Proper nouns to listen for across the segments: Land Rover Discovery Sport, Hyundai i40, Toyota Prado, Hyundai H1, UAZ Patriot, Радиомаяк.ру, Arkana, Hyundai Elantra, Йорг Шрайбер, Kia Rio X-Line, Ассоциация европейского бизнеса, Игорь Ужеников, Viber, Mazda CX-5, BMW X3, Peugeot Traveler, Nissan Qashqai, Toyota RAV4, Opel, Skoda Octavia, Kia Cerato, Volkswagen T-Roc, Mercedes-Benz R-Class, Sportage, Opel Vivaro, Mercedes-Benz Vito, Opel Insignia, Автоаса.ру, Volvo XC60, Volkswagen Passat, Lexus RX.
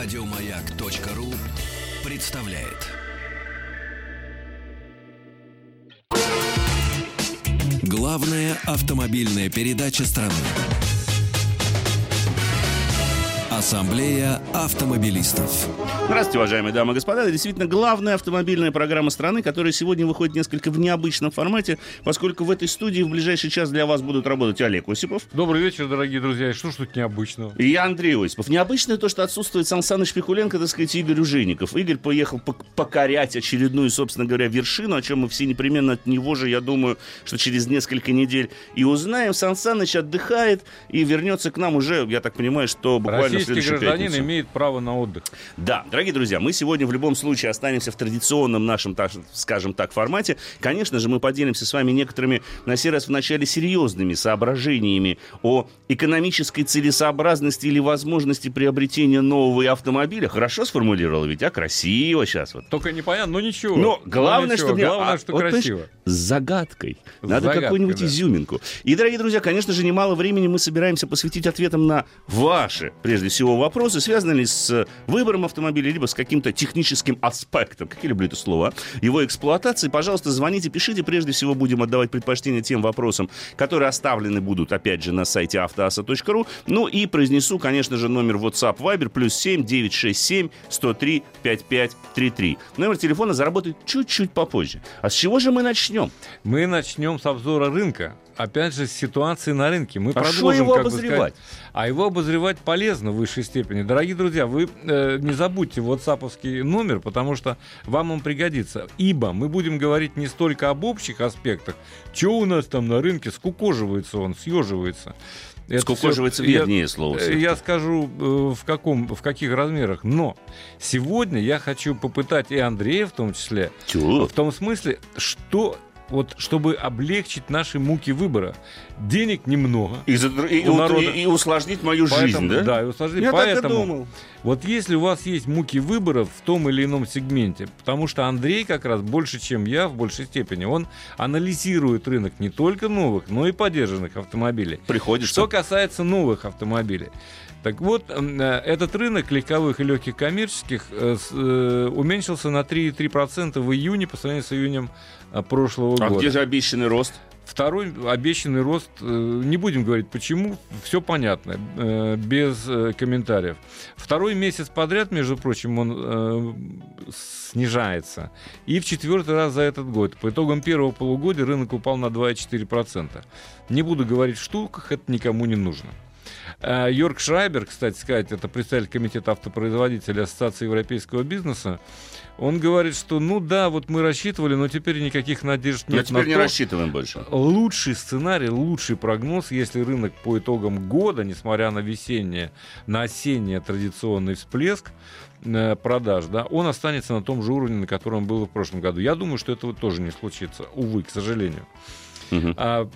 Радиомаяк.ру представляет. Главная автомобильная передача страны. Ассамблея автомобилистов. Здравствуйте, уважаемые дамы и господа. Это действительно главная автомобильная программа страны, которая сегодня выходит несколько в необычном формате, поскольку в этой студии в ближайший час для вас будут работать Олег Осипов. Добрый вечер, дорогие друзья. И что ж тут необычного? И я, Андрей Осипов. Необычное то, что отсутствует Сан Саныч Пикуленко, так сказать, Игорь Ужеников. Игорь поехал покорять очередную, собственно говоря, вершину, о чем мы все непременно от него же, я думаю, что через несколько недель и узнаем. Сан Саныч отдыхает и вернется к нам уже, я так понимаю, что буквально... Российский гражданин имеет право на отдых. Да, дорогие друзья, мы сегодня в любом случае останемся в традиционном нашем, так, скажем так, формате. Конечно же, мы поделимся с вами некоторыми, на сей раз вначале серьезными соображениями о экономической целесообразности или возможности приобретения нового автомобиля. Хорошо сформулировал ведь, а? Красиво сейчас вот. Только непонятно, но ничего. Но главное, ничего. Главное, что вот, красиво. С загадкой. Надо какую-нибудь изюминку. И, дорогие друзья, конечно же, немало времени мы собираемся посвятить ответам на ваши, прежде всего, вопросы, связанные с выбором автомобиля, либо с каким-то техническим аспектом, как я люблю это слово, его эксплуатации. Пожалуйста, звоните, пишите. Прежде всего, будем отдавать предпочтение тем вопросам, которые оставлены будут, опять же, на сайте автоаса.ру. Ну и произнесу, конечно же, номер WhatsApp Viber +7 967 103 55 33. Номер телефона заработает чуть-чуть попозже. А с чего же мы начнем? Мы начнем с обзора рынка. Опять же, с ситуации на рынке. Мы продолжим, его обозревать? А его обозревать полезно в высшей степени. Дорогие друзья, вы не забудьте WhatsApp-овский номер, потому что вам он пригодится. Ибо мы будем говорить не столько об общих аспектах, что у нас там на рынке, скукоживается он, съеживается. Скукоживается вернее слово. Я скажу, в каких размерах. Но сегодня я хочу попытать и Андрея в том числе. В том смысле, что... Вот, чтобы облегчить наши муки выбора. Денег немного. И усложнить мою жизнь, да? Да, и усложнить. Я так и думал. Вот если у вас есть муки выбора в том или ином сегменте, потому что Андрей как раз больше, чем я, в большей степени, он анализирует рынок не только новых, но и подержанных автомобилей. Что касается новых автомобилей. Так вот, этот рынок легковых и легких коммерческих уменьшился на 3,3% в июне по сравнению с июнем прошлого года. А где же обещанный рост? Второй обещанный рост, не будем говорить почему, все понятно, без комментариев. Второй месяц подряд, между прочим, он снижается. И в четвертый раз за этот год. По итогам первого полугодия рынок упал на 2,4%. Не буду говорить в штуках, это никому не нужно. Йорг Шрайбер, кстати сказать, это представитель комитета автопроизводителей Ассоциации европейского бизнеса, он говорит, что ну да, вот мы рассчитывали, но теперь никаких надежд нет. Мы теперь не рассчитываем больше. Лучший сценарий, лучший прогноз, если рынок по итогам года, несмотря на весеннее, на осенний традиционный всплеск продаж, да, он останется на том же уровне, на котором был в прошлом году. Я думаю, что этого тоже не случится, увы, к сожалению.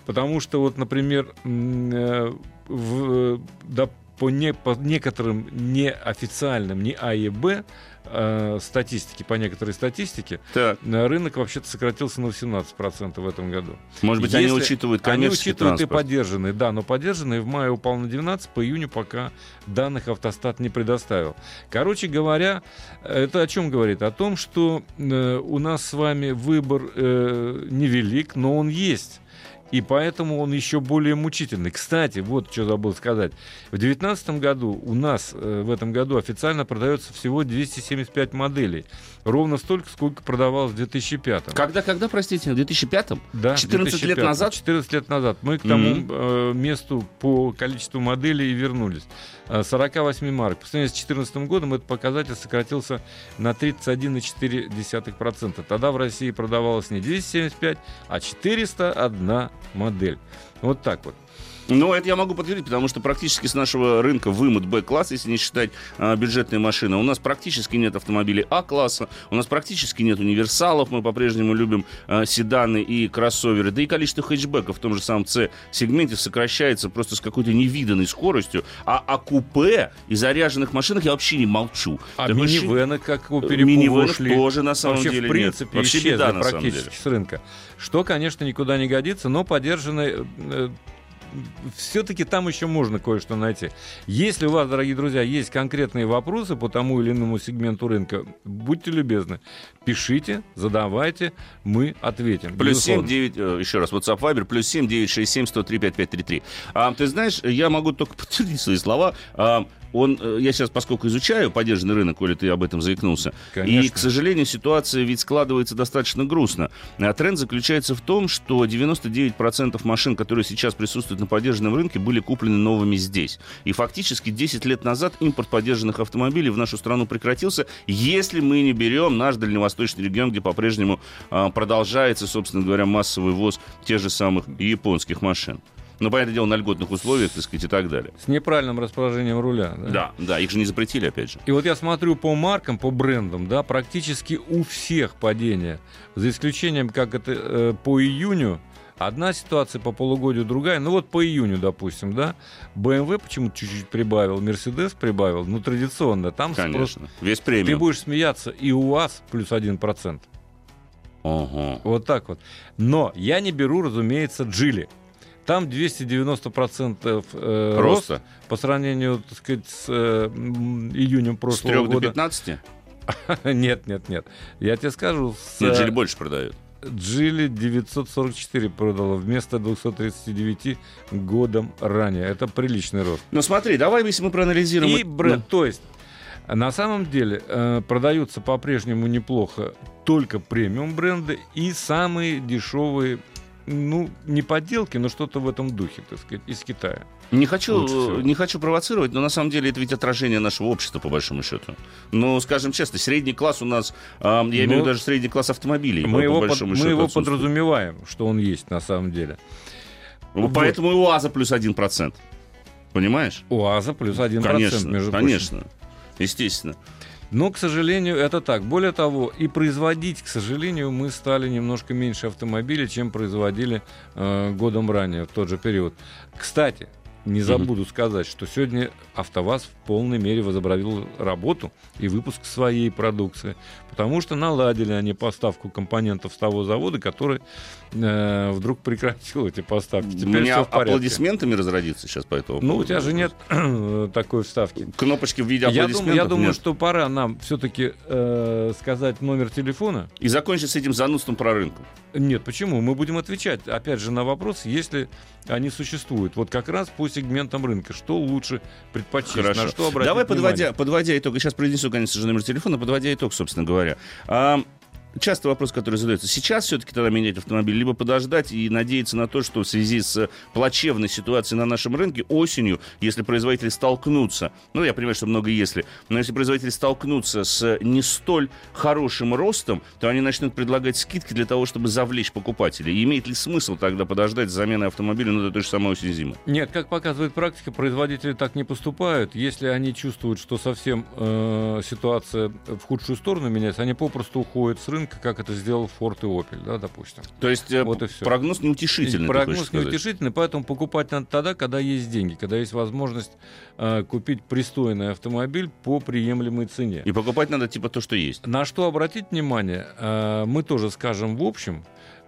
Потому что, вот, например, по некоторым неофициальным, не АЕБ статистике, по некоторой статистике, так, рынок вообще-то сократился на 18% в этом году. Может быть, они учитывают коммерческий транспорт. Они учитывают и подержанные, да, но подержанные в мае упал на 19%, по июню пока данных Автостат не предоставил. Короче говоря, это о чем говорит? О том, что у нас с вами выбор невелик, но он есть. И поэтому он еще более мучительный. Кстати, вот что забыл сказать. В 2019 году у нас в этом году официально продается всего 275 моделей. Ровно столько, сколько продавалось в 2005. Когда, простите, в 2005? Да, 14 лет назад? 14 лет назад. Мы к тому месту по количеству моделей и вернулись. 48 марок. По сравнению с 2014 годом этот показатель сократился на 31,4%. Тогда в России продавалось не 275, а 401 модель. Вот так вот. Ну, это я могу подтвердить, потому что практически с нашего рынка вымыт Б-класс, если не считать бюджетные машины. У нас практически нет автомобилей А-класса, у нас практически нет универсалов, мы по-прежнему любим седаны и кроссоверы, да и количество хэтчбеков в том же самом С-сегменте сокращается просто с какой-то невиданной скоростью, а о купе и заряженных машинах я вообще не молчу. А так минивены, как у перепугов, тоже на самом деле в принципе, нет. Вообще беда, на самом деле. Практически с рынка. Что, конечно, никуда не годится, но подержанные... все-таки там еще можно кое-что найти. Если у вас, дорогие друзья, есть конкретные вопросы по тому или иному сегменту рынка, будьте любезны, пишите, задавайте, мы ответим. WhatsApp Viber, +7 967 103 5533. Ты знаешь, я могу только подтвердить свои слова. Я сейчас, поскольку изучаю подержанный рынок, коли ты об этом заикнулся, конечно. И, к сожалению, ситуация ведь складывается достаточно грустно. Тренд заключается в том, что 99% машин, которые сейчас присутствуют на подержанном рынке, были куплены новыми здесь. И фактически 10 лет назад импорт подержанных автомобилей в нашу страну прекратился, если мы не берем наш дальневосточный регион, где по-прежнему продолжается, собственно говоря, массовый ввоз тех же самых японских машин. Ну, понятное дело, на льготных условиях, так сказать, и так далее. С неправильным расположением руля. Да? Да, их же не запретили, опять же. И вот я смотрю по маркам, по брендам, да, практически у всех падение. За исключением, как это по июню, одна ситуация, по полугодию другая. Ну, вот по июню, допустим, да, BMW почему-то чуть-чуть прибавил, Mercedes прибавил, ну, традиционно. Там конечно, весь премиум. Ты будешь смеяться, и УАЗ +1%. Ага. Вот так вот. Но я не беру, разумеется, Geely. Там 290% рост по сравнению, так сказать, с июнем прошлого года. С 3 до 15? Нет. Я тебе скажу... Нет, Geely больше продают. Geely 944 продала вместо 239 годом ранее. Это приличный рост. Ну смотри, давай, если мы проанализируем... То есть, на самом деле, продаются по-прежнему неплохо только премиум-бренды и самые дешевые... Ну, не подделки, но что-то в этом духе, так сказать, из Китая. Не хочу провоцировать, но на самом деле это ведь отражение нашего общества, по большому счету. Но, скажем честно, средний класс у нас, я имею в виду даже средний класс автомобилей. Мы его подразумеваем, что он есть на самом деле. Поэтому и УАЗа +1%. Понимаешь? УАЗа +1%, между прочим. Конечно, естественно. Но, к сожалению, это так. Более того, и производить, к сожалению, мы стали немножко меньше автомобилей, чем производили годом ранее, в тот же период. Кстати, не забуду сказать, что сегодня АвтоВАЗ в полной мере возобновил работу и выпуск своей продукции, потому что наладили они поставку компонентов с того завода, который вдруг прекратил эти поставки. Теперь все в порядке. Аплодисментами разродиться сейчас по этому поводу? Ну, у тебя же нет такой вставки. Кнопочки в виде аплодисментов? Я думаю, что пора нам все-таки сказать номер телефона. И закончить с этим занудством про рынок. Нет, почему? Мы будем отвечать, опять же, на вопрос, если они существуют. Вот как раз по сегментам рынка. Что лучше предпочесть? Хорошо. На что обратить внимание? Давай, подводя итог, я сейчас произнесу, конечно же, номер телефона, подводя итог, собственно говоря. Часто вопрос, который задается. Сейчас все-таки тогда менять автомобиль, либо подождать и надеяться на то, что в связи с плачевной ситуацией на нашем рынке осенью, если производители столкнутся, я понимаю, что много если, но если производители столкнутся с не столь хорошим ростом, то они начнут предлагать скидки для того, чтобы завлечь покупателей. И имеет ли смысл тогда подождать замены автомобиля до той же самой осени-зимы? Нет, как показывает практика, производители так не поступают. Если они чувствуют, что совсем ситуация в худшую сторону меняется, они попросту уходят с рынка, как это сделал Ford и Opel, да, допустим. То есть вот и все. Прогноз неутешительный. Прогноз неутешительный, поэтому покупать надо тогда, когда есть деньги, когда есть возможность купить пристойный автомобиль по приемлемой цене. И покупать надо типа то, что есть. На что обратить внимание, мы тоже скажем в общем.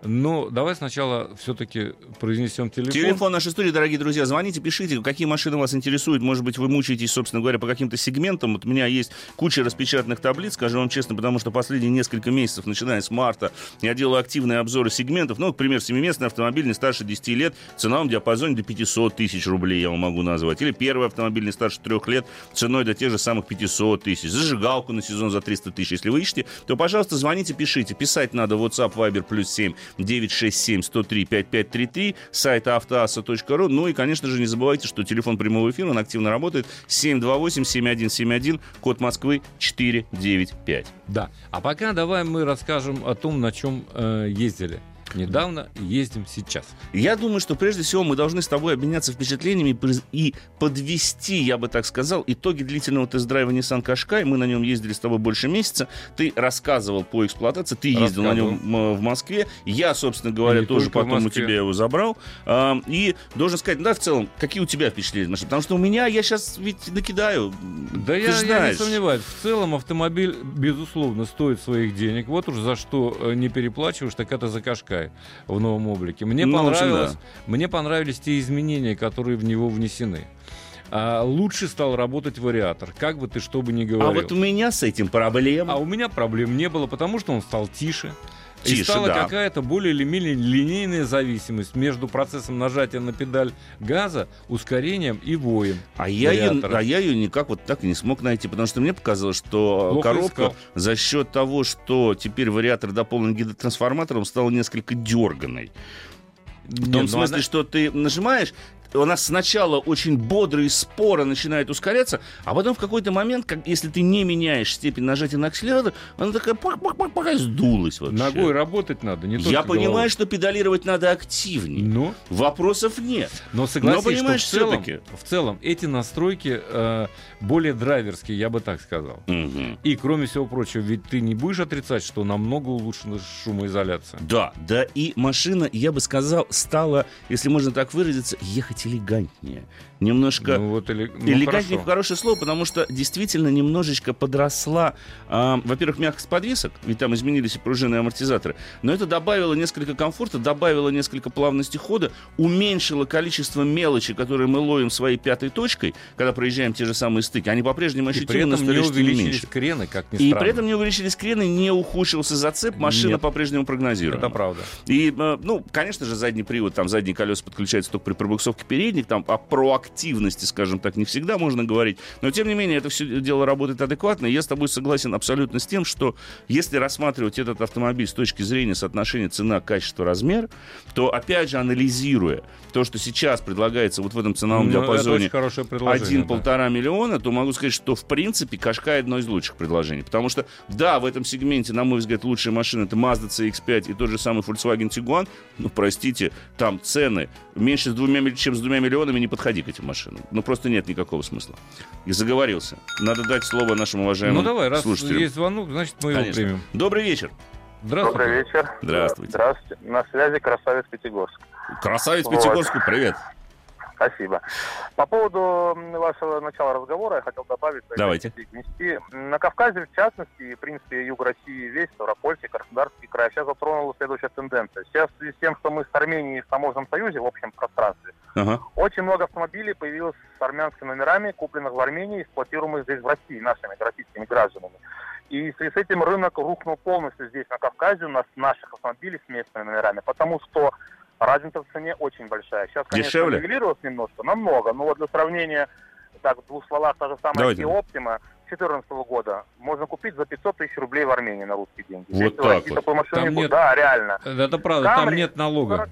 Но давай сначала все-таки произнесем телефон. Телефон нашей студии, дорогие друзья, звоните, пишите, какие машины вас интересуют. Может быть, вы мучаетесь, собственно говоря, по каким-то сегментам. Вот у меня есть куча распечатанных таблиц, скажу вам честно, потому что последние несколько месяцев, начиная с марта, я делаю активные обзоры сегментов. Ну, например, 7-местный автомобиль не старше 10 лет, ценовом диапазоне до 500 тысяч рублей я вам могу назвать. Или первый автомобиль не старше 3 лет, ценой до тех же самых 500 тысяч. Зажигалку на сезон за 300 тысяч. Если вы ищете, то, пожалуйста, звоните, пишите. Писать надо WhatsApp, Viber, +7 967 103 5533, сайт автоаса.ру. Ну и, конечно же, не забывайте, что телефон прямого эфира, он активно работает, 728-7171, код Москвы 495. Да, а пока давай мы расскажем о том, на чем ездили недавно, ездим сейчас. Я думаю, что прежде всего мы должны с тобой обменяться впечатлениями и подвести, я бы так сказал, итоги длительного тест-драйва Nissan Qashqai. Мы на нем ездили с тобой больше месяца. Ты рассказывал по эксплуатации, ты ездил на нем в Москве. Я, собственно говоря, тоже потом у тебя его забрал. И должен сказать, в целом, какие у тебя впечатления? Потому что у меня, я сейчас ведь накидаю. Да я не сомневаюсь. В целом автомобиль, безусловно, стоит своих денег. Вот уж за что не переплачиваешь, так это за Qashqai. Qashqai в новом облике. Мне понравились те изменения, которые в него внесены. Лучше стал работать вариатор, как бы ты что бы ни говорил. А вот у меня с этим проблема. А у меня проблем не было, потому что он стал тише, и стала какая-то более или менее линейная зависимость между процессом нажатия на педаль газа, ускорением и воем. А я ее никак вот так и не смог найти, потому что мне показалось, что коробка за счет того, что теперь вариатор дополнен гидротрансформатором, стала несколько дерганой. В том смысле, что ты нажимаешь, у нас сначала очень бодро и споро начинает ускоряться, а потом в какой-то момент, как, если ты не меняешь степень нажатия на акселератор, она такая пах-пах-пах-пах, сдулась вообще. Ногой работать надо, не только головой. Я понимаю, что педалировать надо активнее. Но? Вопросов нет. Но согласись, понимаешь, что в целом эти настройки более драйверские, я бы так сказал. Угу. И, кроме всего прочего, ведь ты не будешь отрицать, что намного улучшена шумоизоляция. Да, и машина, я бы сказал, стала, если можно так выразиться, ехать элегантнее. Немножко элегантнее, хорошее слово, потому что действительно немножечко подросла, во-первых, мягкость подвесок, ведь там изменились и пружины, и амортизаторы, но это добавило несколько комфорта, добавило несколько плавности хода, уменьшило количество мелочи, которые мы ловим своей пятой точкой, когда проезжаем те же самые стыки. Они по-прежнему ощутимы, но количество меньше. Крены, как ни странно. И при этом не увеличились крены, не ухудшился зацеп, машина по-прежнему прогнозируема. Это правда. И, конечно же, задний привод, там задние колеса подключаются только при пробуксовке передних, там о проактивности, скажем так, не всегда можно говорить, но тем не менее это все дело работает адекватно, и я с тобой согласен абсолютно с тем, что если рассматривать этот автомобиль с точки зрения соотношения цена-качество-размер, то, опять же, анализируя то, что сейчас предлагается вот в этом ценовом диапазоне 1-1,5 миллиона, то могу сказать, что, в принципе, Qashqai одно из лучших предложений, потому что, да, в этом сегменте, на мой взгляд, лучшие машины — это Mazda CX-5 и тот же самый Volkswagen Tiguan, простите, там цены меньше, чем с 2 миллионами, не подходи к этим машинам. Просто нет никакого смысла. И заговорился. Надо дать слово нашим уважаемым слушателям. Есть звонок, значит, мы его примем. Добрый вечер. Здравствуйте. Добрый вечер. Здравствуйте. На связи Красавец Пятигорск. Красавец Пятигорску, привет. Спасибо. По поводу вашего начала разговора я хотел добавить. Давайте. На Кавказе, в частности, и, в принципе, юг России весь, Ставропольский, Краснодарский край, сейчас затронула следующая тенденция. Сейчас в связи с тем, что мы с Арменией в таможенном союзе, в общем пространстве, очень много автомобилей появилось с армянскими номерами, купленных в Армении, эксплуатируемых здесь в России нашими российскими гражданами. И в связи с этим рынок рухнул полностью здесь, на Кавказе, у нас наших автомобилей с местными номерами, потому что разница в цене очень большая. Сейчас, конечно, нивелировалось немножко, намного. Но вот для сравнения, так, в двух словах, та же самая Optima 2014 года можно купить за 500 тысяч рублей в Армении на русские деньги. Вот так вот. Такой машины нет... Да, реально. Это правда, Camry, там нет налога.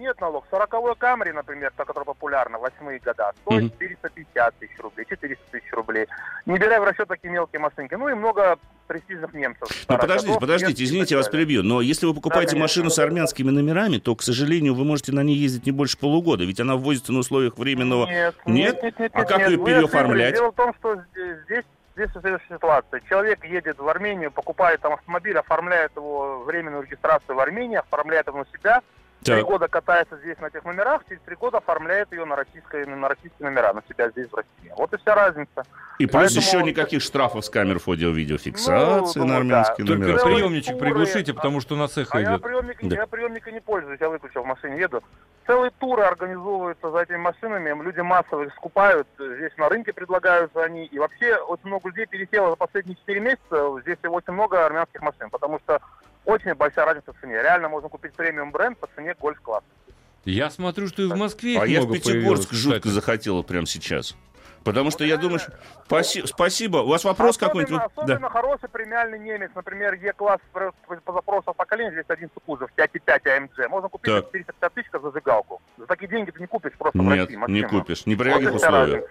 40-й Camry, например, та, которая популярна, 8-е года, стоит 450 тысяч рублей, 400 тысяч рублей. Не беря в расчет такие мелкие машинки. Ну и много престижных немцев. Но подождите, извините, я вас перебью. Но если вы покупаете машину с армянскими номерами, то, к сожалению, вы можете на ней ездить не больше полугода, ведь она ввозится на условиях временного... Нет, как ее переоформлять? Дело в том, что здесь следующая ситуация. Человек едет в Армению, покупает там автомобиль, оформляет его временную регистрацию в Армении, оформляет его на себя, 3 года катается здесь на этих номерах, через 3 года оформляет ее на российские номера, на себя здесь в России. Вот и вся разница. И плюс еще никаких штрафов с камер фото-видеофиксации на армянские номера. Только приемничек приглушите, потому что у нас эхо идет. Я приемника не пользуюсь, я выключил, в машине еду. Целые туры организовываются за этими машинами, люди массово их скупают, здесь на рынке предлагаются они. И вообще очень много людей пересело за последние 4 месяца, здесь очень много армянских машин, потому что очень большая разница в цене. Реально можно купить премиум бренд по цене гольф-класс. Я смотрю, что и в Москве их много появилось. А я в Пятигорск жутко захотела прямо сейчас. Потому что я думаю, что... Спасибо. У вас вопрос какой-нибудь? Особенно хороший премиальный немец. Например, Е-класс по запросу поколения. Здесь один кузов, 5,5 АМГ. Можно купить 450 тысяч за зажигалку. За такие деньги ты не купишь просто в России. Нет, не купишь. Не при каких условиях.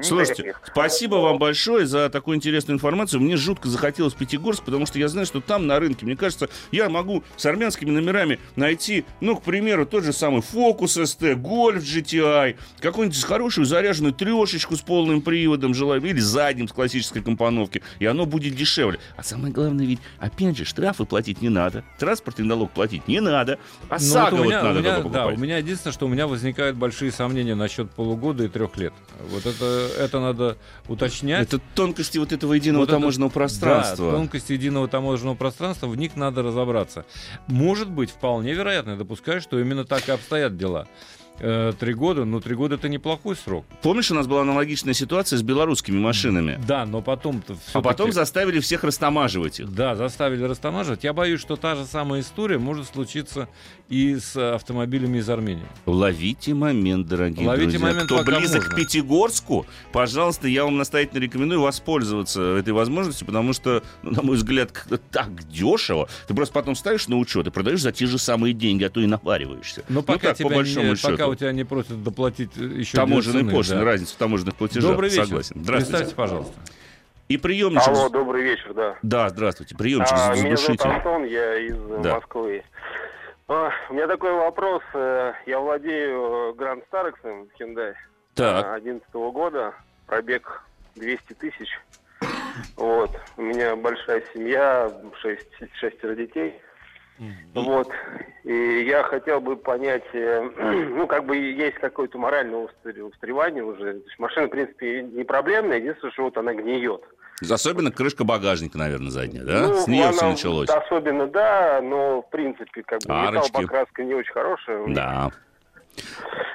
Слушайте, спасибо вам большое за такую интересную информацию. Мне жутко захотелось в Пятигорск, потому что я знаю, что там на рынке, мне кажется, я могу с армянскими номерами найти, к примеру, тот же самый Focus ST, Golf GTI, какую-нибудь хорошую заряженную трешечку с полом полным приводом, желаю, или задним с классической компоновки, и оно будет дешевле. А самое главное, ведь, опять же, штрафы платить не надо, транспортный налог платить не надо, а САГО вот надо только покупать. Да, у меня единственное, что у меня возникают большие сомнения насчет полугода и 3 лет. Вот это надо уточнять. Это тонкости вот этого единого таможенного пространства. Да, тонкости единого таможенного пространства, в них надо разобраться. Может быть, вполне вероятно, я допускаю, что именно так и обстоят дела. 3 года, но 3 года — это неплохой срок. Помнишь, у нас была аналогичная ситуация с белорусскими машинами? Да, но потом-то все-таки... А потом заставили всех растамаживать их. Да, заставили растамаживать. Я боюсь, что та же самая история может случиться и с автомобилями из Армении. Ловите момент, дорогие друзья. Момент, кто близок к Пятигорску, пожалуйста, я вам настоятельно рекомендую воспользоваться этой возможностью, потому что, ну, на мой взгляд, как-то так дешево. Ты просто потом ставишь на учет и продаешь за те же самые деньги, а то и навариваешься. Но пока так, по большому счету. Пока у тебя не просят доплатить еще таможенные пошлины, да. Разница в таможенных платежах. Добрый вечер. Согласен. Здравствуйте. Представьте, пожалуйста. И приемничек. Алло, добрый вечер, да. Да, здравствуйте. Приемничек, задушите. Меня зовут Антон, я из Москвы. У меня такой вопрос. Я владею Grand Starex Hyundai 2011 года. Пробег 200 тысяч. Вот. У меня большая семья, 6 детей. Вот, и я хотел бы понять, ну, как бы есть какое-то моральное устревание уже. То есть машина, в принципе, не проблемная, единственное, что вот она гниет. Особенно крышка багажника, наверное, задняя, да? Ну, с нее все началось. Особенно, да, но, в принципе, как бы металлопокраска не очень хорошая. Да.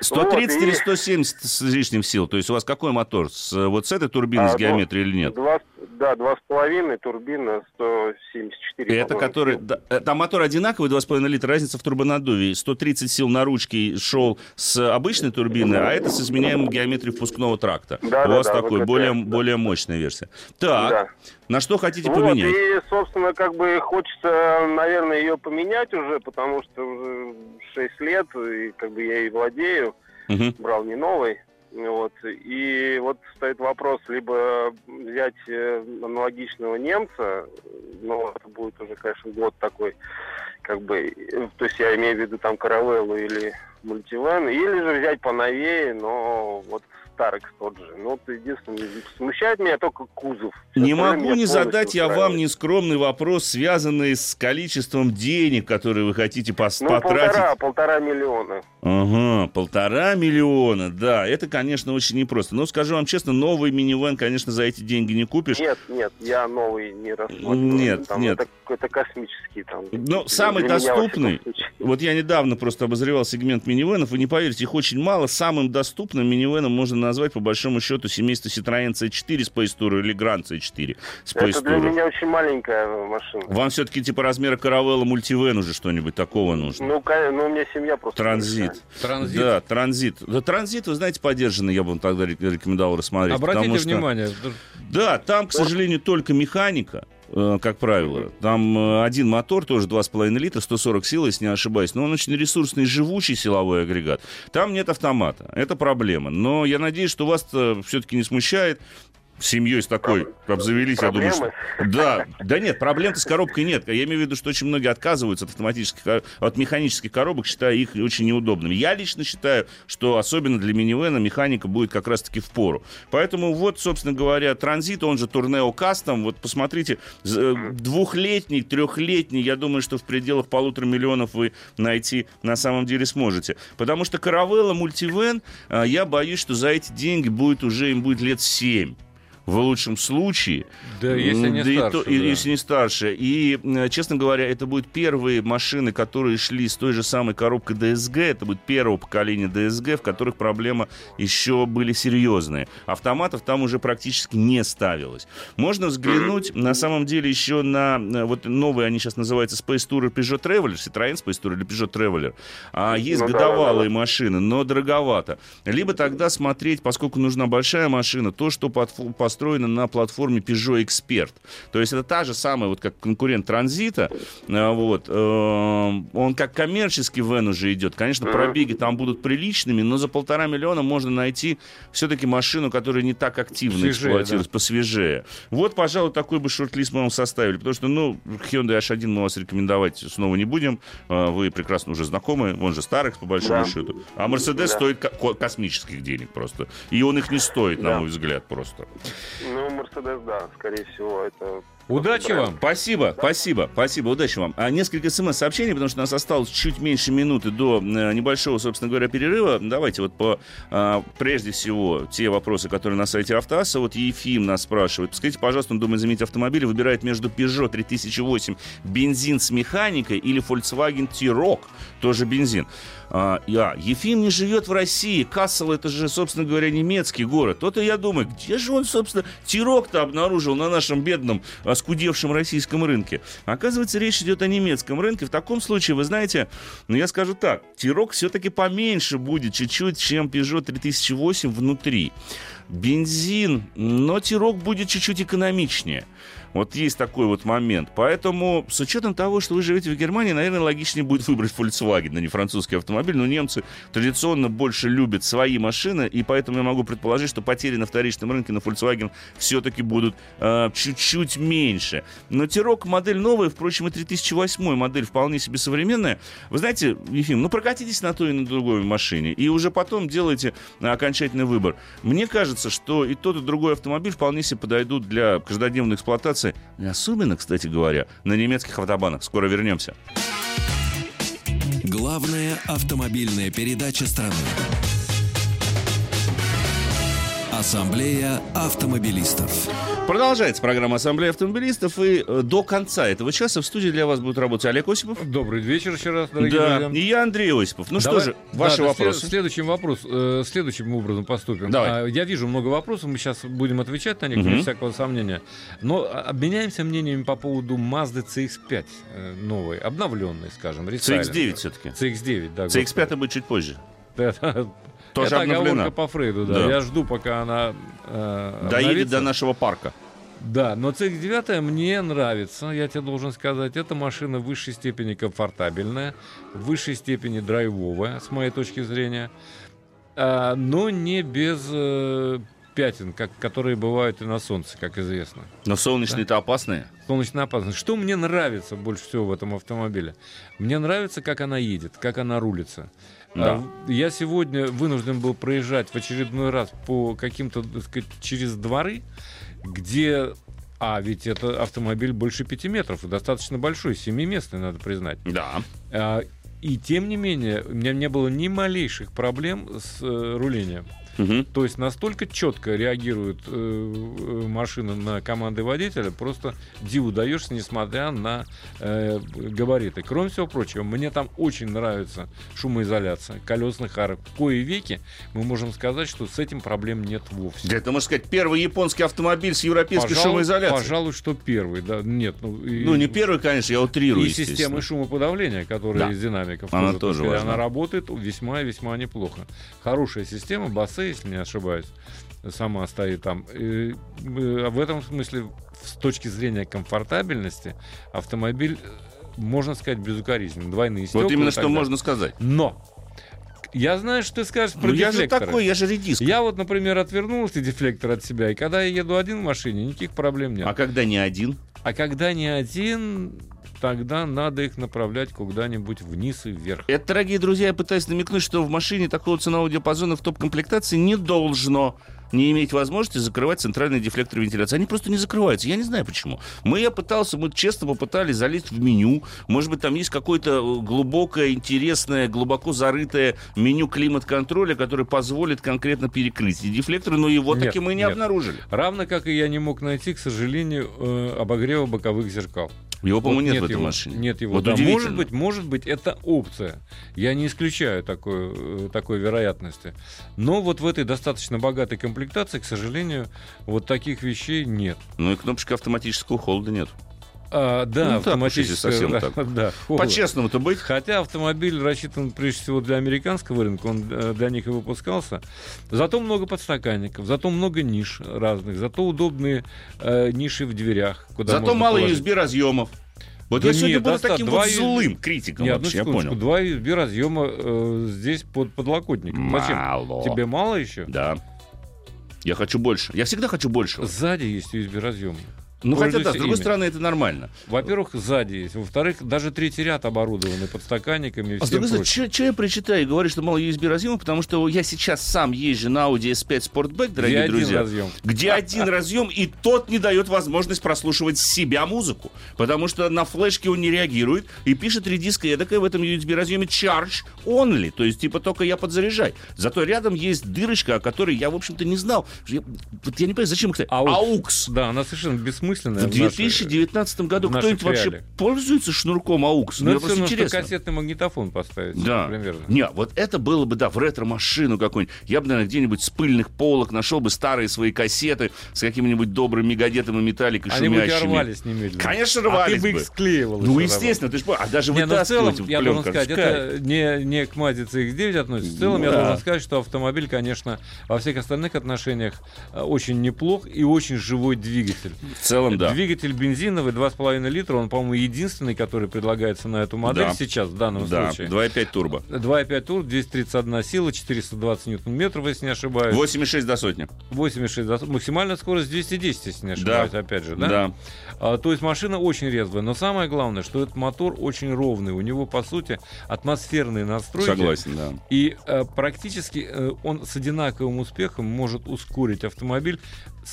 130 или 170 с лишним сил? То есть у вас какой мотор? Вот с этой турбины, с геометрией или нет? 2,5 турбина, 174. Это который... Да, там мотор одинаковый, 2,5 литра, разница в турбонаддуве. 130 сил на ручке шел с обычной турбины, а это с изменяемой геометрией впускного тракта. Да, у вас такой, вот более мощная версия. Так, на что хотите поменять? И, собственно, как бы хочется, наверное, ее поменять уже, потому что уже 6 лет, и как бы я ей владею, брал не новый. Вот. И вот стоит вопрос, либо взять аналогичного немца, но это будет уже, конечно, год такой, как бы, то есть я имею в виду там каравеллу или мультивэн, или же взять поновее, но вот Старекс тот же. Ну, вот единственное, смущает меня только кузов. Не могу не задать я вам нескромный вопрос, связанный с количеством денег, которые вы хотите потратить. 1,5 миллиона. Ага, 1,5 миллиона, да. Это, конечно, очень непросто. Но скажу вам честно, новый минивэн, конечно, за эти деньги не купишь. Нет, я новый не рассматриваю. Нет. Это космический там. Ну, самый доступный. Вот я недавно просто обозревал сегмент минивэнов. Вы не поверите, их очень мало. Самым доступным минивэном можно назвать, по большому счету, семейство Citroen C4 Space Tourer или Grand C4 Space Tourer. Это для меня очень маленькая машина. Вам все-таки типа размера каравелла, мультивэн уже что-нибудь такого нужно. Ну, у меня семья просто... Транзит. Да, транзит. Да, транзит, вы знаете, подержанный, я бы вам тогда рекомендовал рассмотреть. Обратите внимание. Да, там, к сожалению, только механика, как правило. Там один мотор, тоже 2,5 литра, 140 сил, если не ошибаюсь. Но он очень ресурсный, живучий силовой агрегат. Там нет автомата. Это проблема. Но я надеюсь, что вас все-таки не смущает. Семьей с такой обзавелись, проблемы? Я думаю, что... Да нет, проблем-то с коробкой нет. Я имею в виду, что очень многие отказываются от автоматических, от механических коробок, считая их очень неудобными. Я лично считаю, что особенно для минивэна механика будет как раз-таки впору. Поэтому вот, собственно говоря, транзит, он же Tourneo Custom. Вот посмотрите, двухлетний, трехлетний, я думаю, что в пределах 1,5 миллиона вы найти на самом деле сможете. Потому что Caravella, мультивэн, я боюсь, что за эти деньги будет уже, им будет лет 7. В лучшем случае. Да, если не старше. Если не старше. И, честно говоря, это будут первые машины, которые шли с той же самой коробкой DSG. Это будет первого поколения DSG, в которых проблемы еще были серьезные. Автоматов там уже практически не ставилось. Можно взглянуть, на самом деле, еще на... Вот новые, они сейчас называются Space Tourer, Peugeot Traveler, Citroen Space Tourer или Peugeot Traveler. А есть годовалые машины, но дороговато. Либо тогда смотреть, поскольку нужна большая машина, то, что под построена на платформе Peugeot Expert. То есть это та же самая, вот как конкурент Транзита. Вот. Он как коммерческий вен уже идет. Конечно, пробеги там будут приличными, но за 1,5 миллиона можно найти все-таки машину, которая не так активно эксплуатируется, да, посвежее. Вот, пожалуй, такой бы шорт-лист мы вам составили. Потому что, ну, Hyundai H1 мы вас рекомендовать снова не будем. Вы прекрасно уже знакомы. Он же старых, по большому счету. А Mercedes стоит космических денег просто. И он их не стоит, на мой взгляд, просто. Ну, Mercedes, да, скорее всего, это... Удачи вам! Спасибо, спасибо, спасибо, удачи вам. А несколько смс-сообщений, потому что у нас осталось чуть меньше минуты до небольшого, собственно говоря, перерыва. Давайте вот по, прежде всего, те вопросы, которые на сайте Автоаса. Вот Ефим нас спрашивает. Скажите, пожалуйста, он думает заменить автомобиль, выбирает между Peugeot 3008 бензин с механикой или Volkswagen T-Roc, тоже бензин. Ефим не живет в России. Кассел — это же, собственно говоря, немецкий город. То-то я думаю, где же он, собственно, T-Roc-то обнаружил на нашем бедном, оскудевшем российском рынке. Оказывается, речь идет о немецком рынке. В таком случае, вы знаете, ну я скажу так, T-Roc все-таки поменьше будет чуть-чуть, чем Peugeot 3008 внутри. Бензин, но T-Roc будет чуть-чуть экономичнее. Вот есть такой вот момент. Поэтому, с учетом того, что вы живете в Германии, наверное, логичнее будет выбрать Volkswagen, а не французский автомобиль. Но немцы традиционно больше любят свои машины, и поэтому я могу предположить, что потери на вторичном рынке на Volkswagen все-таки будут чуть-чуть меньше. Но T-Roc модель новая, впрочем, и 3008 модель вполне себе современная. Вы знаете, Ефим, ну прокатитесь на той и на другой машине, и уже потом делайте окончательный выбор. Мне кажется, что и тот, и другой автомобиль вполне себе подойдут для каждодневной эксплуатации. Особенно, кстати говоря, на немецких автобанах. Скоро вернемся. Главная автомобильная передача страны. Ассамблея автомобилистов. Продолжается программа «Ассамблея автомобилистов», и до конца этого часа в студии для вас будут работать Олег Осипов. Добрый вечер еще раз, дорогие друзья. И я, Андрей Осипов. Ну давай, что же, ваши вопросы. Следующим образом поступим. Давай. Я вижу много вопросов, мы сейчас будем отвечать на них, без всякого сомнения. Но обменяемся мнениями по поводу Mazda CX-5 новой, обновленной, скажем, рестайлинг. CX-9 все-таки. CX-9, да. CX-5 будет чуть позже. Тоже это оговорка по Фрейду, да. Я жду, пока она доедет до нашего парка. Да, но CX-9 мне нравится, я тебе должен сказать. Эта машина в высшей степени комфортабельная, в высшей степени драйвовая, с моей точки зрения. Но не без пятен, которые бывают и на солнце, как известно. Но солнечные-то опасные. Солнечные опасные. Что мне нравится больше всего в этом автомобиле? Мне нравится, как она едет, как она рулится. Да. Я сегодня вынужден был проезжать в очередной раз по каким-то, так сказать, через дворы, где... А ведь это автомобиль больше 5 метров, достаточно большой, 7-местный, надо признать. Да. И тем не менее, у меня не было ни малейших проблем с рулением. То есть настолько четко реагирует машина на команды водителя, просто диву даешься, несмотря на габариты. Кроме всего прочего, мне там очень нравится шумоизоляция колесных арок. Кое-веки мы можем сказать, что с этим проблем нет вовсе. Да, это, можно сказать, первый японский автомобиль с европейской шумоизоляцией. Пожалуй, что первый. Да. Нет, не первый, конечно, я утрирую. И система шумоподавления, которая из динамиков, она тоже важна. Она работает весьма и весьма неплохо. Хорошая система, бассейн, если не ошибаюсь, сама стоит там. И в этом смысле, с точки зрения комфортабельности, автомобиль, можно сказать, безукоризнен. Двойные стекла. Вот именно что можно сказать. Но я знаю, что ты скажешь про дефлекторы. Я же такой, я же редиск. Я вот, например, отвернул эти дефлекторы от себя, и когда я еду один в машине, никаких проблем нет. А когда не один? А когда не один... Тогда надо их направлять куда-нибудь вниз и вверх. Это, дорогие друзья, я пытаюсь намекнуть, что в машине такого ценового диапазона в топ-комплектации не должно не иметь возможности закрывать центральные дефлекторы вентиляции. Они просто не закрываются. Я не знаю, почему. Мы честно попытались залезть в меню. Может быть, там есть какое-то глубокое, интересное, глубоко зарытое меню климат-контроля, которое позволит конкретно перекрыть дефлекторы, но его таки мы не обнаружили. Равно как и я не мог найти, к сожалению, обогрева боковых зеркал. Его, по-моему, нет в этой машине. Нет его. Вот да, может быть, это опция. Я не исключаю такой вероятности. Но вот в этой достаточно богатой комплектации, к сожалению, вот таких вещей нет. Ну и кнопочка автоматического холода нет. Да, ну, автоматическая. Так, совсем так. Да, по-честному-то быть. Хотя автомобиль рассчитан прежде всего для американского рынка, он для них и выпускался. Зато много подстаканников, зато много ниш разных, зато удобные ниши в дверях. Куда зато можно мало положить. USB разъемов. Вот да я сегодня был таким вот злым критиком. Нет, вообще, я понял. Два USB разъема здесь под подлокотником. Мало. Зачем? Тебе мало еще? Да. Я хочу больше. Я всегда хочу больше. Сзади есть USB разъем. Ну, хотя да, с другой стороны, это нормально. Во-первых, сзади есть. Во-вторых, даже третий ряд оборудованный подстаканниками. А с другой стороны, что я прочитаю и говорю, что мало USB разъема, потому что я сейчас сам езжу на Audi S5 Sportback, дорогие друзья, где один разъем, и тот не дает возможность прослушивать себя музыку, потому что на флешке он не реагирует и пишет редиска эдакая в этом USB разъеме charge only, то есть типа только я подзаряжай. Зато рядом есть дырочка, о которой я, в общем-то, не знал. Я не понимаю, зачем их... AUX. Да, она совершенно бессмысленная. В 2019 году кто-нибудь вообще пользуется шнурком AUX? Ну, это все нужно кассетный магнитофон поставить. Да. Нет, вот это было бы, да, в ретро-машину какую-нибудь. Я бы, наверное, где-нибудь с пыльных полок нашел бы старые свои кассеты с каким-нибудь добрым мегадетом и металликой шумящими. Они бы рвались немедленно. Конечно, рвались бы. А ты бы их склеивал. Ну, естественно. Ты же, а даже вытаскивать в пленках. Я должен сказать, это не к Mazda CX-9 относится. В целом, я должен сказать, что автомобиль, конечно, во всех остальных отношениях очень неплох и очень живой двигатель. В целом, да. Двигатель бензиновый, 2,5 литра, он, по-моему, единственный, который предлагается на эту модель сейчас, в данном случае. 2,5 турбо. 2,5 турбо, 231 сила, 420 ньютон-метров, если не ошибаюсь. 8,6 до сотни. 8,6 до сотни. Максимальная скорость 210, если не ошибаюсь, опять же, да? Да. То есть машина очень резвая. Но самое главное, что этот мотор очень ровный. У него, по сути, атмосферные настройки. Согласен, да. И практически он с одинаковым успехом может ускорить автомобиль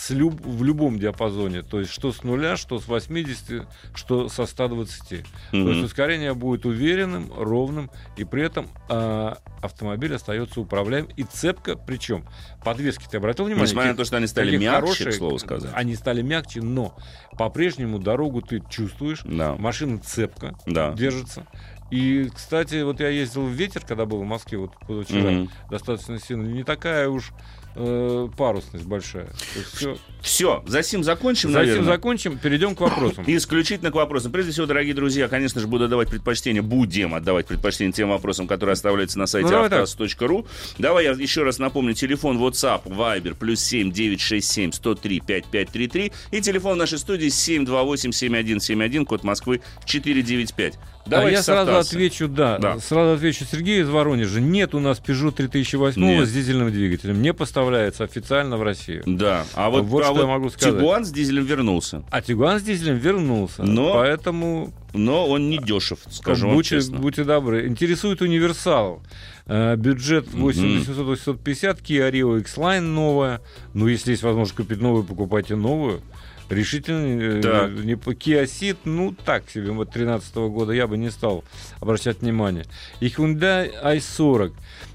в любом диапазоне. То есть что с нуля, что с 80, что со 120. То есть ускорение будет уверенным, ровным, и при этом автомобиль остается управляем и цепко. Причем подвески, ты обратил внимание? Несмотря на то, что они стали мягче, хорошие, к слову сказать. Они стали мягче, но по-прежнему дорогу ты чувствуешь. Да. Машина цепко держится. И, кстати, вот я ездил в ветер, когда был в Москве, вот позавчера, достаточно сильно. Не такая уж парусность большая. Все, засим закончим, перейдем к вопросам. Исключительно к вопросам. Прежде всего, дорогие друзья, конечно же, будем отдавать предпочтение тем вопросам, которые оставляются на сайте автоаз.ру. Давай я еще раз напомню: телефон WhatsApp, Viber, +7 967 103 5533, и телефон нашей студии 728 7171, код Москвы 495. Давай я сразу отвечу, сразу отвечу Сергею из Воронежа. Нет у нас Peugeot 3008 с дизельным двигателем, не поставляется официально в Россию. Да, а вот что я могу сказать. Tiguan с дизелем вернулся. Но... поэтому... Но он не дешев, скажу вам честно. Будьте добры. Интересует универсал. Бюджет 850, Kia Rio X-Line новая. Ну, если есть возможность купить новую, покупайте новую. Решительно не по Kia Ceed, ну так себе, вот 2013 года я бы не стал обращать внимание. И Hyundai i40,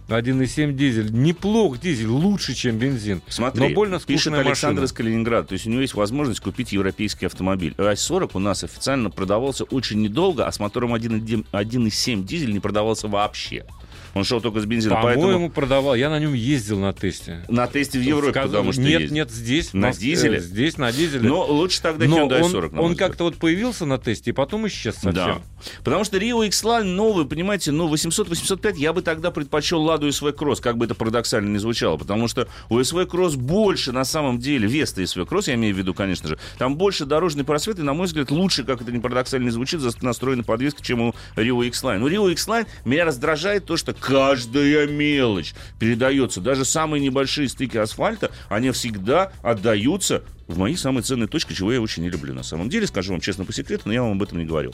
1,7 дизель. Неплох дизель, лучше, чем бензин. Смотри, но больно пишет Александр из Калининграда. То есть у него есть возможность купить европейский автомобиль. i40 у нас официально продавался очень недолго, а с мотором 1,7 дизель не продавался вообще. Он шел только с бензином. По-моему, продавал. Я на нем ездил на тесте. На тесте в Европе, потому что есть. Нет, здесь. На дизеле? Здесь, на дизеле. Но лучше тогда Hyundai i40. Он как-то вот появился на тесте и потом исчез совсем. Да. Потому что Rio X-Line новый, понимаете, 800-805, я бы тогда предпочел Ладу SV Cross, как бы это парадоксально не звучало, потому что у SV Cross больше, на самом деле, Веста SV Cross, я имею в виду, конечно же, там больше дорожный просвет, и, на мой взгляд, лучше, как это не парадоксально не звучит, настроена подвеска, чем у Rio X-Line. У Rio X-Line меня раздражает то, что каждая мелочь передается. Даже самые небольшие стыки асфальта, они всегда отдаются в моей самой ценной точке, чего я очень не люблю на самом деле. Скажу вам честно по секрету, но я вам об этом не говорил.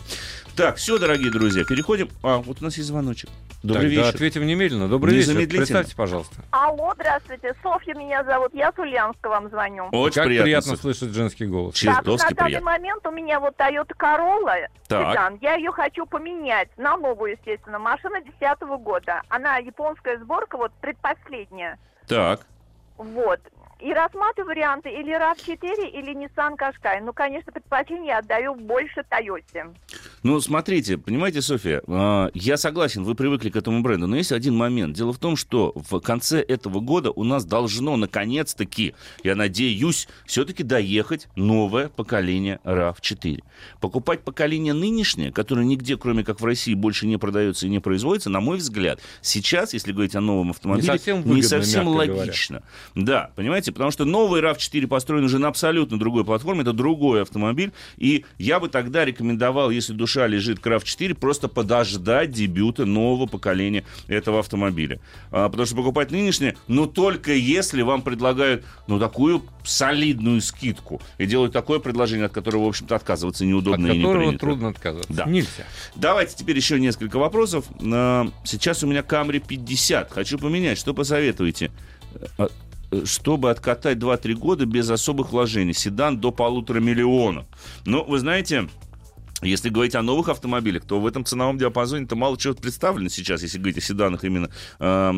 Так, все, дорогие друзья, переходим. А, вот у нас есть звоночек. Добрый вечер. Да, ответим немедленно. Добрый вечер. Представьте, пожалуйста. Алло, здравствуйте. Софья меня зовут. Я с Ульяновска вам звоню. Очень как приятно слышать женский голос. Чертовски приятно. На данный момент у меня вот Toyota Corolla седан. Я ее хочу поменять на новую, естественно. Машина 2010 года. Она японская сборка, вот предпоследняя. Так. Вот. И рассматриваю варианты или RAV4, или Nissan Qashqai. Ну, конечно, предпочтение я отдаю больше Toyota. Ну, смотрите, понимаете, Софья, я согласен, вы привыкли к этому бренду, но есть один момент. Дело в том, что в конце этого года у нас должно, наконец-таки, я надеюсь, все-таки доехать новое поколение RAV4. Покупать поколение нынешнее, которое нигде, кроме как в России, больше не продается и не производится, на мой взгляд, сейчас, если говорить о новом автомобиле, не совсем логично. Говоря. Да, понимаете, потому что новый RAV4 построен уже на абсолютно другой платформе, это другой автомобиль, и я бы тогда рекомендовал, если душа лежит к RAV4, просто подождать дебюта нового поколения этого автомобиля. Потому что покупать нынешнее, но только если вам предлагают, ну, такую солидную скидку и делают такое предложение, от которого, в общем-то, отказываться неудобно и не принято. От которого трудно отказываться. Да. Нельзя. Давайте теперь еще несколько вопросов. Сейчас у меня Camry 50. Хочу поменять. Что посоветуете? Чтобы откатать 2-3 года без особых вложений. Седан до 1,5 миллиона. Но, вы знаете, если говорить о новых автомобилях, то в этом ценовом диапазоне-то мало чего представлено сейчас, если говорить о седанах именно до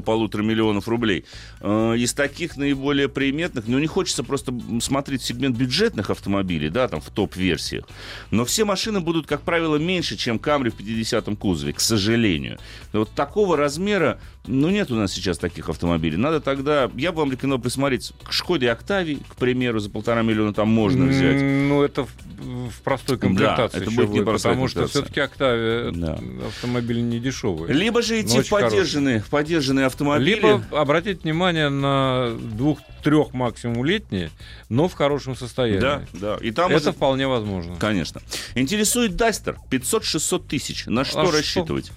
1,5 миллиона рублей. Из таких наиболее приметных, ну, не хочется просто смотреть сегмент бюджетных автомобилей, да, там, в топ-версиях. Но все машины будут, как правило, меньше, чем Camry в 50-м кузове, к сожалению. Вот такого размера, ну, нет у нас сейчас таких автомобилей. Надо тогда, я бы вам рекомендовал присмотреть к Skoda Octavia, к примеру, за 1,5 миллиона там можно взять. Ну, это в простой комплектации. Да. Это будет не потому что все-таки Octavia, да, автомобили не дешевые. Либо же идти в подержанные автомобили. Либо обратить внимание на 2-3 максимум летние, но в хорошем состоянии. Да, да. И там это вполне возможно. Конечно. Интересует Duster 500-600 тысяч. На что рассчитывать?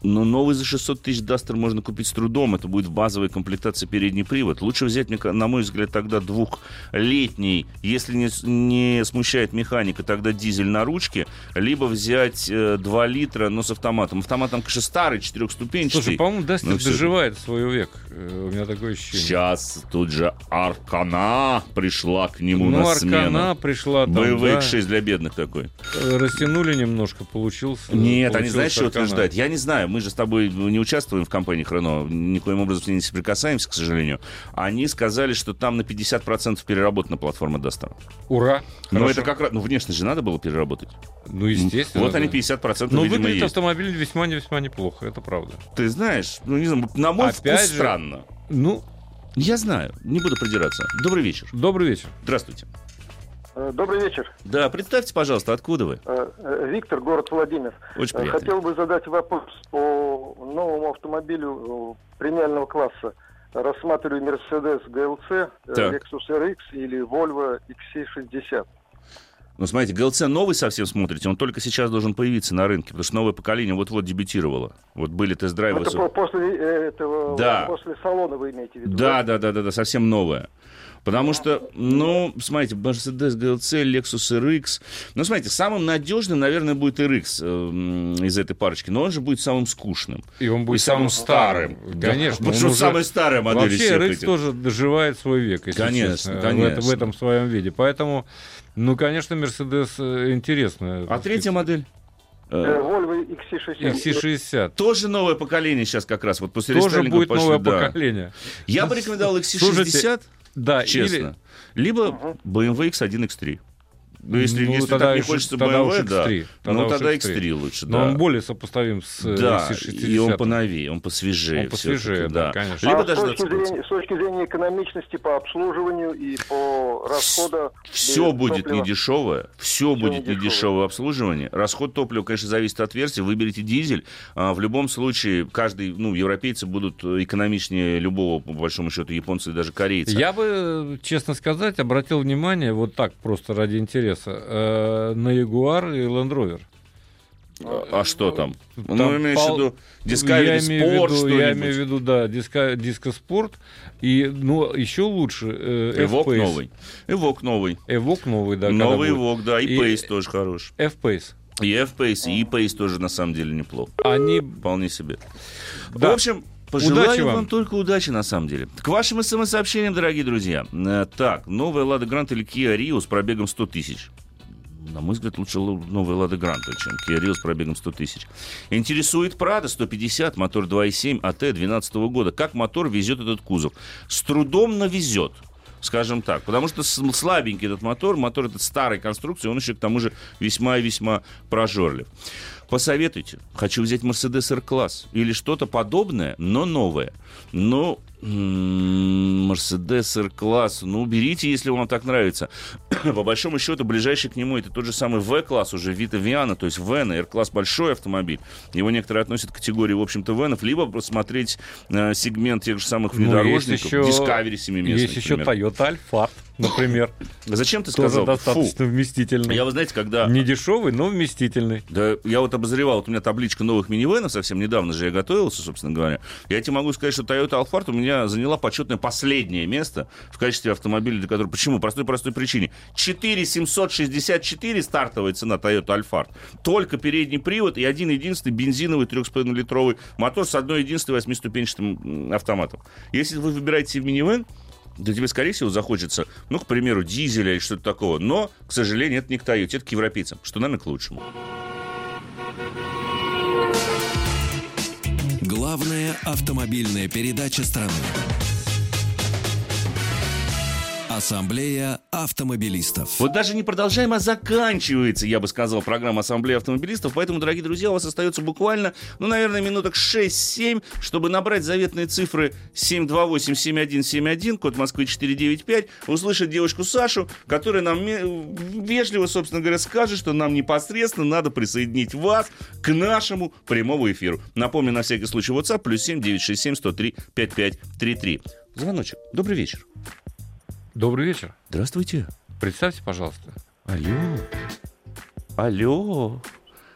Но новый за 600 тысяч Duster можно купить с трудом. Это будет в базовой комплектации передний привод. Лучше взять, на мой взгляд, тогда двухлетний, если не смущает механика, тогда дизель на ручке. Либо взять 2 литра, но с автоматом. Автоматом, конечно, старый, 4-ступенчатый. Слушай, по-моему, Duster доживает свой век. У меня такое ощущение. Сейчас тут же Arkana пришла к нему на смену. Arkana пришла. BMW X3 для бедных такой. Растянули немножко, получился. Нет, они, знаешь, что утверждают? Я не знаю. Мы же с тобой не участвуем в компаниях Renault, никоим образом с ней не соприкасаемся, к сожалению. Они сказали, что там на 50% переработана платформа Duster. Ура! Но хорошо. Это как раз... Ну, внешне же надо было переработать. Ну, естественно. Вот да. Они 50%, но, видимо, выглядит есть. Автомобиль весьма-весьма неплохо, это правда. Ты знаешь, ну, не знаю, на мой опять вкус же, странно. Ну, я знаю, не буду придираться. Добрый вечер. Добрый вечер. Здравствуйте. Добрый вечер. Да, представьте, пожалуйста, откуда вы? Виктор, город Владимир. Очень приятно. Хотел бы задать вопрос по новому автомобилю премиального класса. Рассматриваю Mercedes GLC, так. Lexus RX или Volvo XC60. Ну, смотрите, GLC новый совсем смотрите, он только сейчас должен появиться на рынке, потому что новое поколение вот-вот дебютировало. Вот были тест-драйвы. Это после этого, да. После салона вы имеете в виду? Да, совсем новое. Потому что, ну, смотрите, Mercedes GLC, Lexus RX. Ну, смотрите, самым надежным, наверное, будет RX из этой парочки. Но он же будет самым скучным. И он будет самым старым. Да. Конечно. Потому что самая старая модель из всех этих. Вообще RX тоже доживает свой век, если честно. Конечно. В этом своем виде. Поэтому, ну, конечно, Mercedes интересная. А третья модель? Volvo XC60. XC60. Тоже новое поколение сейчас как раз. Вот после тоже будет пошли, новое поколение. Я бы рекомендовал XC60. Слушайте, да, честно. Или... Либо BMW X1, X3. Ну, если так не хочется BMW, да. Ну, тогда X3 лучше, да. Но он более сопоставим с XC60. И он поновее, он посвежее. Он посвежее, да, конечно. Либо даже с точки зрения экономичности по обслуживанию и по расходу... Все будет недешевое. Все будет недешевое обслуживание. Расход топлива, конечно, зависит от версии. Выберите дизель. В любом случае, каждый, ну, европейцы будут экономичнее любого, по большому счету, японца и даже корейца. Я бы, честно сказать, обратил внимание, вот так просто ради интереса, на Jaguar и Land Rover. А что там? Ну, имеешь в виду Discovery Sport, что ли? Я имею в виду, да, Disco Sport. И, ну, еще лучше Evoque новый. Evoque новый, да. Новый Evoque, да, E-Pace тоже хорош. F-Pace. И F-Pace, и E-Pace тоже, на самом деле, неплохо. Они... Вполне себе. Да. В общем... Пожелаю вам только удачи, на самом деле. К вашим СМС-сообщениям, дорогие друзья. Так, новая Lada Granta или Kia Rio с пробегом 100 тысяч? На мой взгляд, лучше новая Lada Granta, чем Kia Rio с пробегом 100 тысяч. Интересует Prado 150, мотор 2.7 АТ 2012 года. Как мотор везет этот кузов? С трудом навезет. скажем так. Потому что слабенький этот мотор этот старой конструкции, он еще к тому же весьма и весьма прожорлив. Посоветуйте. Хочу взять Mercedes R-Class или что-то подобное, но новое. Но Mercedes R-класс, ну, берите, если вам так нравится. По большому счету, ближайший к нему это тот же самый V-класс, уже Vito Viana, то есть Вена. R-класс большой автомобиль. Его некоторые относят к категории, в общем-то, Венов. Либо посмотреть сегмент тех же самых внедорожников, ну, Discovery 7-местный. Есть еще Toyota Alphard, например. Зачем ты сказал? Тоже достаточно вместительный. Я, вы знаете, когда... Не дешевый, но вместительный. Да, я вот обозревал, вот у меня табличка новых минивенов, совсем недавно же я готовился, собственно говоря. Я тебе могу сказать, что Toyota Alphard у меня заняла почетное последнее место в качестве автомобиля, для которого... Почему? Простой причине. 4764 стартовая цена Toyota Alphard. Только передний привод и один-единственный бензиновый 3,5-литровый мотор с одной-единственной 8-ступенчатым автоматом. Если вы выбираете минивэн, да тебе, скорее всего, захочется, ну, к примеру, дизеля или что-то такого. Но, к сожалению, это не к Toyota, это к европейцам, что, наверное, к лучшему. Главная автомобильная передача страны. Ассамблея автомобилистов. Вот даже не продолжаем, а заканчивается, я бы сказал, программа Ассамблея автомобилистов. Поэтому, дорогие друзья, у вас остается буквально, ну, наверное, минуток 6-7, чтобы набрать заветные цифры 728-7171, код Москвы 495, услышать девушку Сашу, которая нам вежливо, собственно говоря, скажет, что нам непосредственно надо присоединить вас к нашему прямому эфиру. Напомню, на всякий случай, WhatsApp, +7 967 103 55 33. Звоночек. Добрый вечер. Добрый вечер. Здравствуйте. Представьте, пожалуйста. Алло.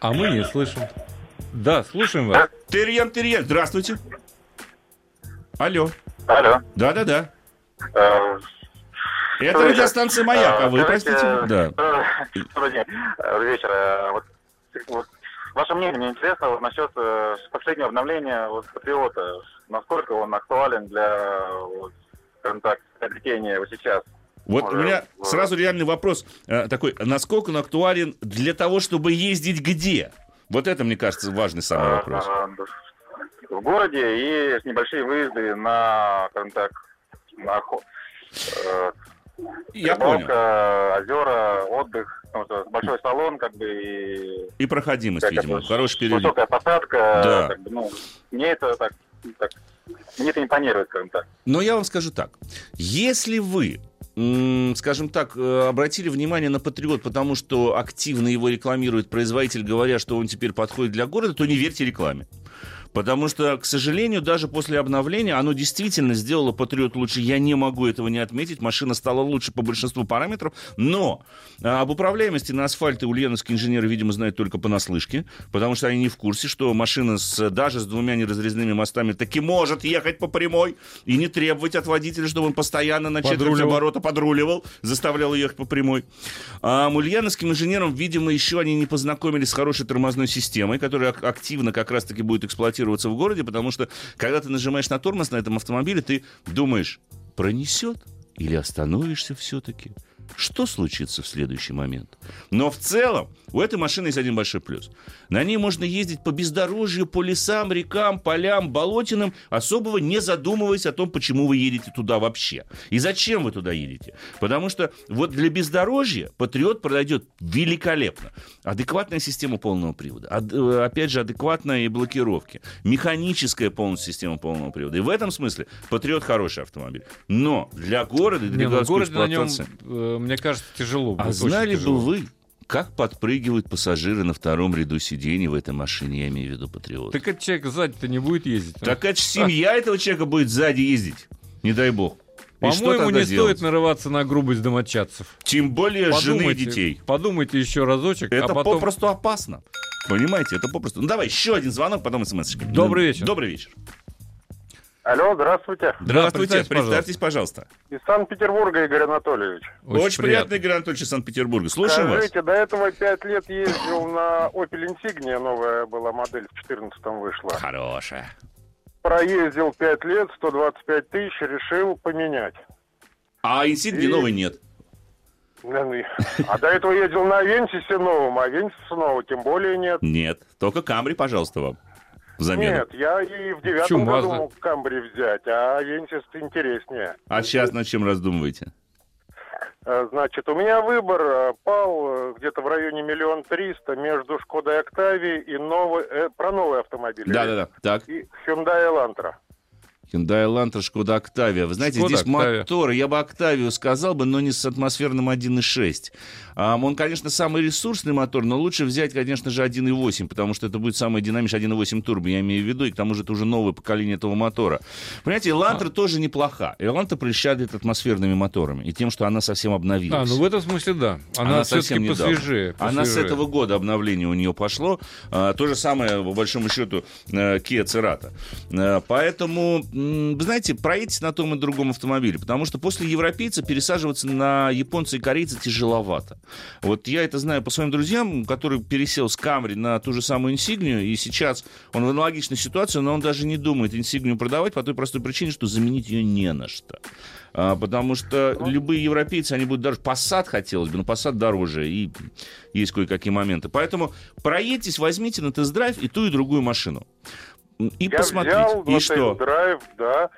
А мы не слышим. Да, слушаем вас. Терьен. Здравствуйте. Алло. Да. Это радиостанция «Маяк», а вы, простите. Да. Добрый вечер. Вот ваше мнение мне интересно вот насчет последнего обновления «Патриота». Насколько он актуален для... Контакт-обретение вот сейчас. Вот у меня сразу реальный вопрос такой. Насколько он актуален для того, чтобы ездить где? Вот это, мне кажется, важный самый вопрос. В городе есть небольшие выезды на контакт. Я понял. Озера, отдых, большой салон, как бы... И проходимость, видимо. Хороший перелет. Высокая посадка. Да. Как бы, мне это так... Мне это импонирует, скажем так. Но я вам скажу так. Если вы, скажем так, обратили внимание на «Патриот», потому что активно его рекламирует производитель, говоря, что он теперь подходит для города, то не верьте рекламе. Потому что, к сожалению, даже после обновления оно действительно сделало «Патриот» лучше. Я не могу этого не отметить. Машина стала лучше по большинству параметров. Но об управляемости на асфальте ульяновские инженеры, видимо, знают только понаслышке. Потому что они не в курсе, что машина даже с двумя неразрезными мостами таки может ехать по прямой и не требовать от водителя, чтобы он постоянно на четверть оборота подруливал, заставлял ехать по прямой. А ульяновским инженерам, видимо, еще они не познакомились с хорошей тормозной системой, которая активно как раз-таки будет эксплуатироваться в городе, потому что, когда ты нажимаешь на тормоз на этом автомобиле, ты думаешь, пронесет или остановишься все-таки? Что случится в следующий момент? Но в целом у этой машины есть один большой плюс. На ней можно ездить по бездорожью, по лесам, рекам, полям, болотинам, особо не задумываясь о том, почему вы едете туда вообще. И зачем вы туда едете. Потому что вот для бездорожья «Патриот» пройдет великолепно. Адекватная система полного привода. Опять же, адекватные блокировки. Механическая полностью система полного привода. И в этом смысле «Патриот» хороший автомобиль. Но для города и для городской эксплуатации... Мне кажется, тяжело. А знали бы вы, как подпрыгивают пассажиры на втором ряду сидений в этой машине, я имею в виду «Патриот». Так этот человек сзади-то не будет ездить. Так это семья этого человека будет сзади ездить, не дай бог. И по-моему, не стоит нарываться на грубость домочадцев. Тем более жены и детей. Подумайте еще разочек. Это попросту опасно. Понимаете, это попросту. Ну давай, еще один звонок, потом смс-очка. Добрый вечер. Алло, здравствуйте. Здравствуйте, представьтесь, пожалуйста. Из Санкт-Петербурга Игорь Анатольевич. Очень приятно, Игорь Анатольевич, из Санкт-Петербурга. Слушаем вас. Скажите, до этого 5 лет ездил на Opel Insignia, новая была модель, в 14-м вышла. Хорошая. Проездил 5 лет, 125 тысяч, решил поменять. А Insignia новой нет? А до этого ездил на Avensis новом, а Avensis нового тем более нет. Нет, только Camry, пожалуйста, вам. взамен? Нет, я и в 2009 году мог Camry взять, а Entis интереснее. А сейчас над чем раздумываете? Значит, у меня выбор пал где-то в районе 1 300 000 между Шкодой Октавией и новые автомобили. Да-да-да. Так. И Hyundai Elantra. Hyundai Elantra, Шкода Октавия. Вы знаете, Шкода, здесь мотор, я бы Октавию сказал бы, но не с атмосферным 1.6. Он, конечно, самый ресурсный мотор, но лучше взять, конечно же, 1.8, потому что это будет самый динамичный 1.8 турбо, я имею в виду, и к тому же это уже новое поколение этого мотора. Понимаете, Elantra тоже неплоха. Elantra прищадит атмосферными моторами и тем, что она совсем обновилась. Ну в этом смысле да. Она совсем посвежее. Она с этого года обновление у нее пошло. То же самое, по большому счету, Kia Cerato. Поэтому... Вы знаете, проедьтесь на том и другом автомобиле, потому что после европейца пересаживаться на японца и корейца тяжеловато. Вот я это знаю по своим друзьям, который пересел с Camry на ту же самую Insignia, и сейчас он в аналогичной ситуации, но он даже не думает Insignia продавать по той простой причине, что заменить ее не на что. Потому что любые европейцы, они будут даже... Passat хотелось бы, но Passat дороже, и есть кое-какие моменты. Поэтому проедьтесь, возьмите на тест-драйв и ту, и другую машину. И я посмотреть, взял и что? Драйв, да.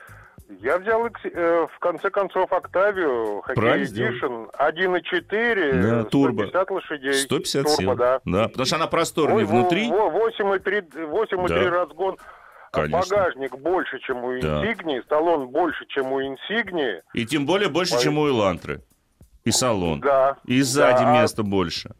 Я взял, в конце концов, Octavia High Edition 1.4, да, 150 лошадей. 150 турбо, сил. Да. Да, потому что она просторная внутри. 8,3 да. разгон. Конечно. Багажник больше, чем у Insignia, да. Салон больше, чем у Insignia. И тем более больше, чем у Elantra. И салон. Да. И сзади да. места больше.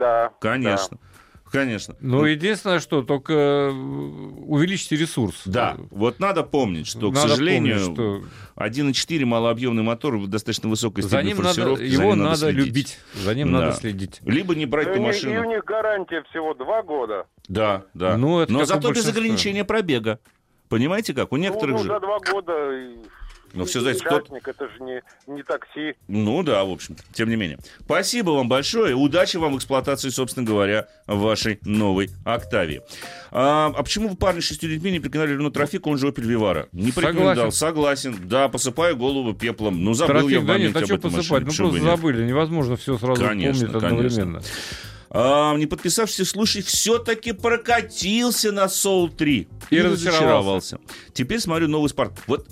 Да. Конечно. Да. Конечно. Но единственное, что только увеличьте ресурс. Да, вот надо помнить, что, к сожалению, что... 1.4 малообъемный мотор в достаточно высокой степени форсировки. Его надо любить, за ним надо следить. Либо не брать ту машину. И у них гарантия всего 2 года. Да, да. Но зато без ограничения пробега. Понимаете как? У некоторых же... за 2 года... Ну, все, знаете, участник, это же не такси. Ну да, в общем-то, тем не менее. Спасибо вам большое, удачи вам в эксплуатации, собственно говоря, вашей новой Октавии. А почему вы, парни, 6 детьми не прикинули Renault Trafic, он же Opel Vivaro? Не прикинул, согласен, да, посыпаю голову пеплом. Ну, забыл Trafic, я помнить об этой машине. Ну, просто забыли, невозможно все сразу помнить одновременно. Не подписавшийся слушай, все-таки прокатился на Soul 3 и разочаровался. Теперь смотрю новый Spark. Вот,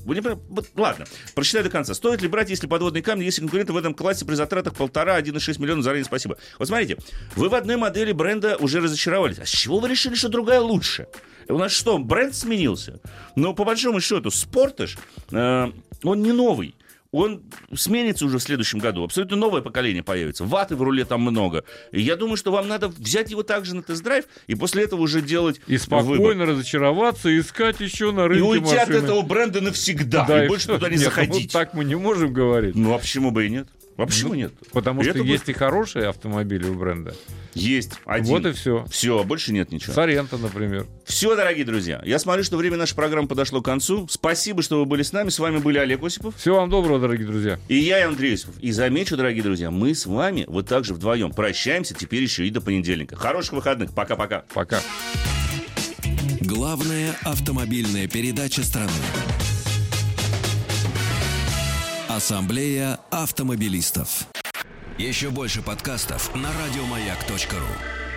ладно, прочитай до конца. Стоит ли брать, если подводные камни, если конкуренты в этом классе при затратах 1,5-1,6 миллиона заранее? Спасибо. Вот смотрите, вы в одной модели бренда уже разочаровались. А с чего вы решили, что другая лучше? У нас что, бренд сменился? Но по большому счету, Sportage, он не новый. Он сменится уже в следующем году. Абсолютно новое поколение появится. Ваты в руле там много. И я думаю, что вам надо взять его также на тест-драйв и после этого уже делать выбор. И спокойно выбор. Разочароваться, искать еще на рынке машины. И уйти машины. От этого бренда навсегда. Да, и больше что? Туда не заходить. Вот так мы не можем говорить. Ну, а почему бы и нет? Почему нет? Потому что есть и хорошие автомобили у бренда. Есть. Один. Вот и все. Все, больше нет ничего. Соренто, например. Все, дорогие друзья. Я смотрю, что время нашей программы подошло к концу. Спасибо, что вы были с нами. С вами были Олег Осипов. Всего вам доброго, дорогие друзья. И я, Андрей Осипов. И замечу, дорогие друзья, мы с вами вот так же вдвоем прощаемся теперь еще и до понедельника. Хороших выходных. Пока-пока. Пока. Главная автомобильная передача страны. Ассамблея автомобилистов. Еще больше подкастов на радиомаяк.ру.